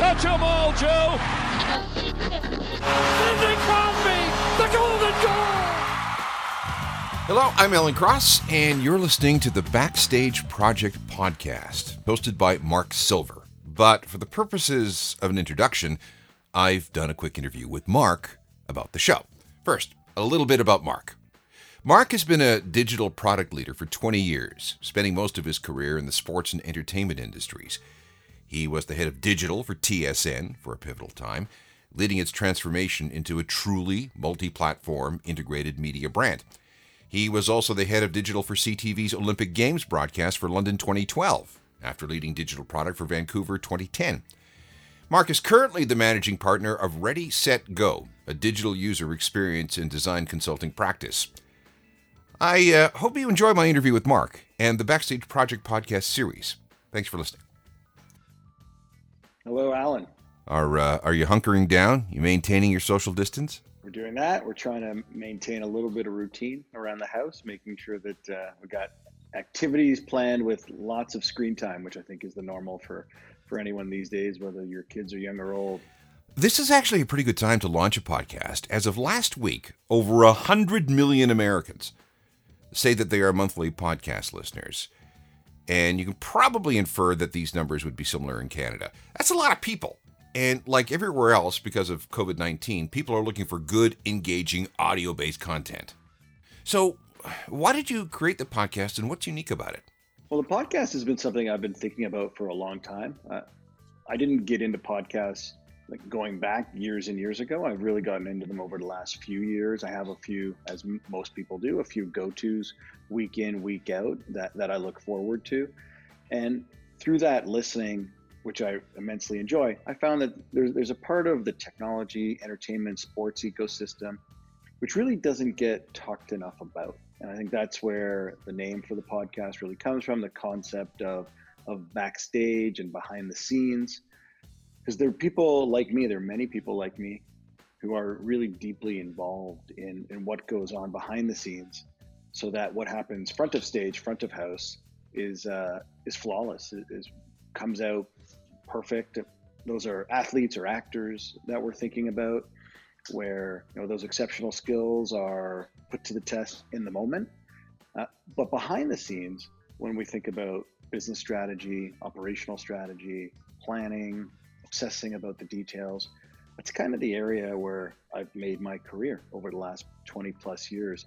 Touch them all, Joe. Sidney Crosby, the golden goal. Hello, I'm Alan Cross, and you're listening to the Backstage Project podcast, hosted by Mark Silver. But for the purposes of an introduction, I've done a quick interview with Mark about the show. First, a little bit about Mark. Mark has been a digital product leader for 20 years, spending most of his career in the sports and entertainment industries. He was the head of digital for TSN for a pivotal time, leading its transformation into a truly multi-platform integrated media brand. He was also the head of digital for CTV's Olympic Games broadcast for London 2012, after leading digital product for Vancouver 2010. Mark is currently the managing partner of Ready, Set, Go, a digital user experience and design consulting practice. I hope you enjoy my interview with Mark and the Backstage Project podcast series. Thanks for listening. Hello, Alan. Are you hunkering down? You maintaining your social distance? We're doing that. We're trying to maintain a little bit of routine around the house, making sure that we got activities planned with lots of screen time, which I think is the normal for anyone these days, whether your kids are young or old. This is actually a pretty good time to launch a podcast. As of last week, over 100 million Americans say that they are monthly podcast listeners. And you can probably infer that these numbers would be similar in Canada. That's a lot of people. And like everywhere else, because of COVID-19, people are looking for good, engaging, audio-based content. So why did you create the podcast and what's unique about it? Well, the podcast has been something I've been thinking about for a long time. I didn't get into podcasts like going back years and years ago. I've really gotten into them over the last few years. I have a few, as most people do, a few go-tos week in, week out that I look forward to. And through that listening, which I immensely enjoy, I found that there's a part of the technology, entertainment, sports ecosystem, which really doesn't get talked enough about. And I think that's where the name for the podcast really comes from, the concept of backstage and behind the scenes. Because there are people like me, there are many people like me who are really deeply involved in what goes on behind the scenes, so that what happens front of stage, front of house is flawless, comes out perfect. Those are athletes or actors that we're thinking about, where those exceptional skills are put to the test in the moment. But behind the scenes, when we think about business strategy, operational strategy, planning, obsessing about the details, that's kind of the area where I've made my career over the last 20 plus years.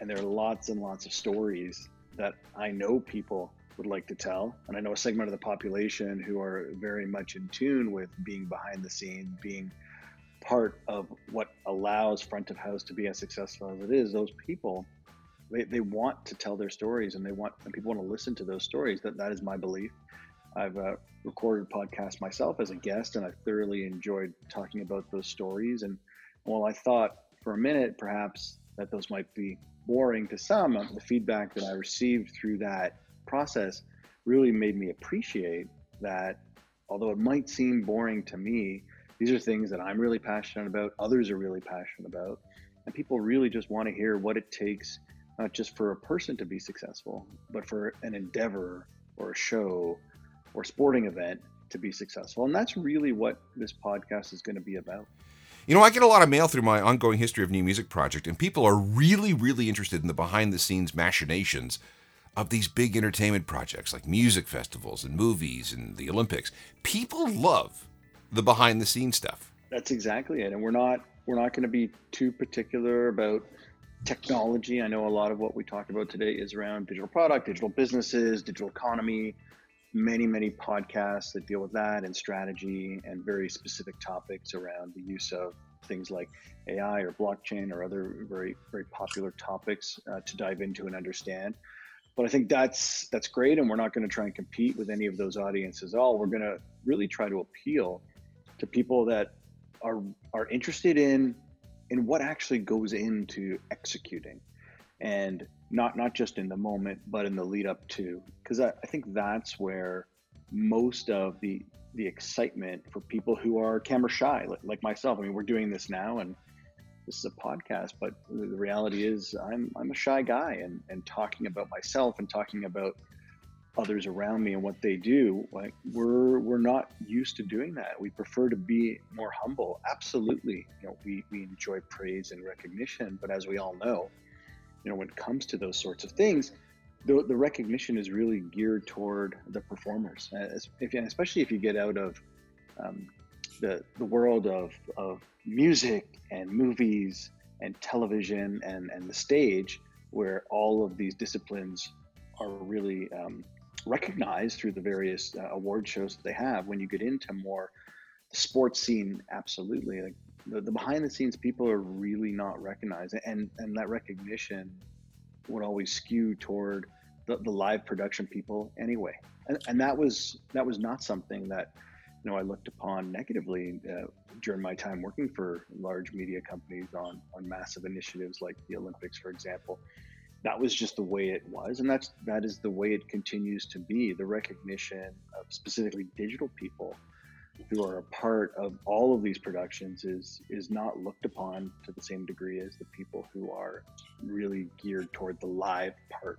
And there are lots and lots of stories that I know people would like to tell. And I know a segment of the population who are very much in tune with being behind the scene, being part of what allows front of house to be as successful as it is. Those people, they want to tell their stories, and people want to listen to those stories. That is my belief. I've recorded podcasts myself as a guest, and I thoroughly enjoyed talking about those stories. And while I thought for a minute perhaps that those might be boring to some, the feedback that I received through that process really made me appreciate that, although it might seem boring to me, these are things that I'm really passionate about, others are really passionate about, and people really just want to hear what it takes, not just for a person to be successful, but for an endeavor or a show or sporting event to be successful. And that's really what this podcast is going to be about. I get a lot of mail through my Ongoing History of New Music project, and people are really, really interested in the behind-the-scenes machinations of these big entertainment projects like music festivals and movies and the Olympics. People love the behind-the-scenes stuff. That's exactly it. And we're not going to be too particular about technology. I know a lot of what we talked about today is around digital product, digital businesses, digital economy, many podcasts that deal with that, and strategy, and very specific topics around the use of things like AI or blockchain or other very, very popular topics to dive into and understand. But I think that's great, and we're not going to try and compete with any of those audiences at all. We're going to really try to appeal to people that are interested in what actually goes into executing, and not just in the moment, but in the lead up to, because I think that's where most of the excitement for people who are camera shy, like myself. I mean, we're doing this now, and this is a podcast, but the reality is I'm a shy guy, and talking about myself and talking about others around me and what they do, like we're not used to doing that. We prefer to be more humble. Absolutely, you know, we enjoy praise and recognition, but as we all know, you know, when it comes to those sorts of things, the recognition is really geared toward the performers, especially if you get out of the world of music and movies and television and the stage, where all of these disciplines are really recognized through the various award shows that they have. When you get into more the sports scene, absolutely, like the behind the scenes people are really not recognized, and that recognition would always skew toward the live production people anyway, and that was not something that, you know, I looked upon negatively during my time working for large media companies on massive initiatives like the Olympics, for example. That was just the way it was, and that is the way it continues to be. The recognition of specifically digital people who are a part of all of these productions is not looked upon to the same degree as the people who are really geared toward the live part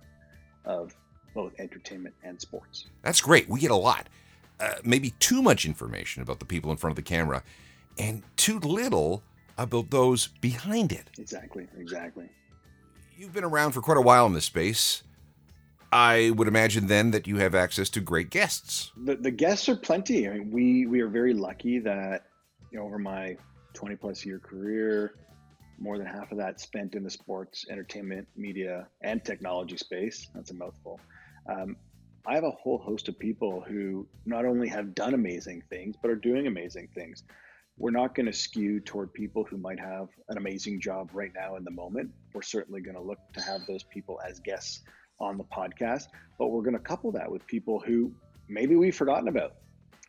of both entertainment and sports. That's great. We get a lot, maybe too much information about the people in front of the camera and too little about those behind it. Exactly. You've been around for quite a while in this space. I would imagine then that you have access to great guests. The guests are plenty. I mean, we are very lucky that, you know, over my 20 plus year career, more than half of that spent in the sports, entertainment, media, and technology space. That's a mouthful. I have a whole host of people who not only have done amazing things, but are doing amazing things. We're not going to skew toward people who might have an amazing job right now in the moment. We're certainly going to look to have those people as guests on the podcast, but we're going to couple that with people who maybe we've forgotten about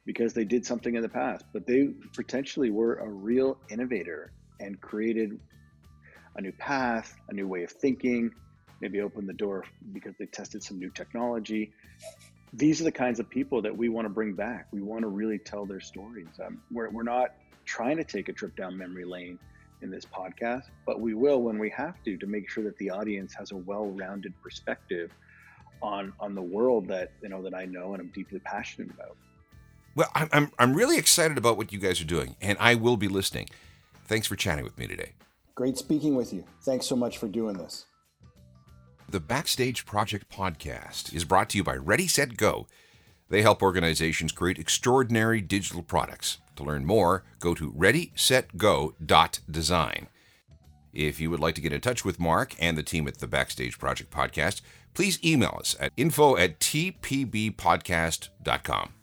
because they did something in the past, but they potentially were a real innovator and created a new path, a new way of thinking, maybe opened the door because they tested some new technology. These are the kinds of people that we want to bring back. We want to really tell their stories. We're not trying to take a trip down memory lane in this podcast, but we will when we have to make sure that the audience has a well-rounded perspective on the world that, you know, that I know and I'm deeply passionate about. Well, I'm really excited about what you guys are doing, and I will be listening. Thanks for chatting with me today. Great speaking with you. Thanks so much for doing this. The Backstage Project podcast is brought to you by Ready, Set, Go. They help organizations create extraordinary digital products. To learn more, go to readysetgo.design. If you would like to get in touch with Mark and the team at the Backstage Project Podcast, please email us at info@tpbpodcast.com.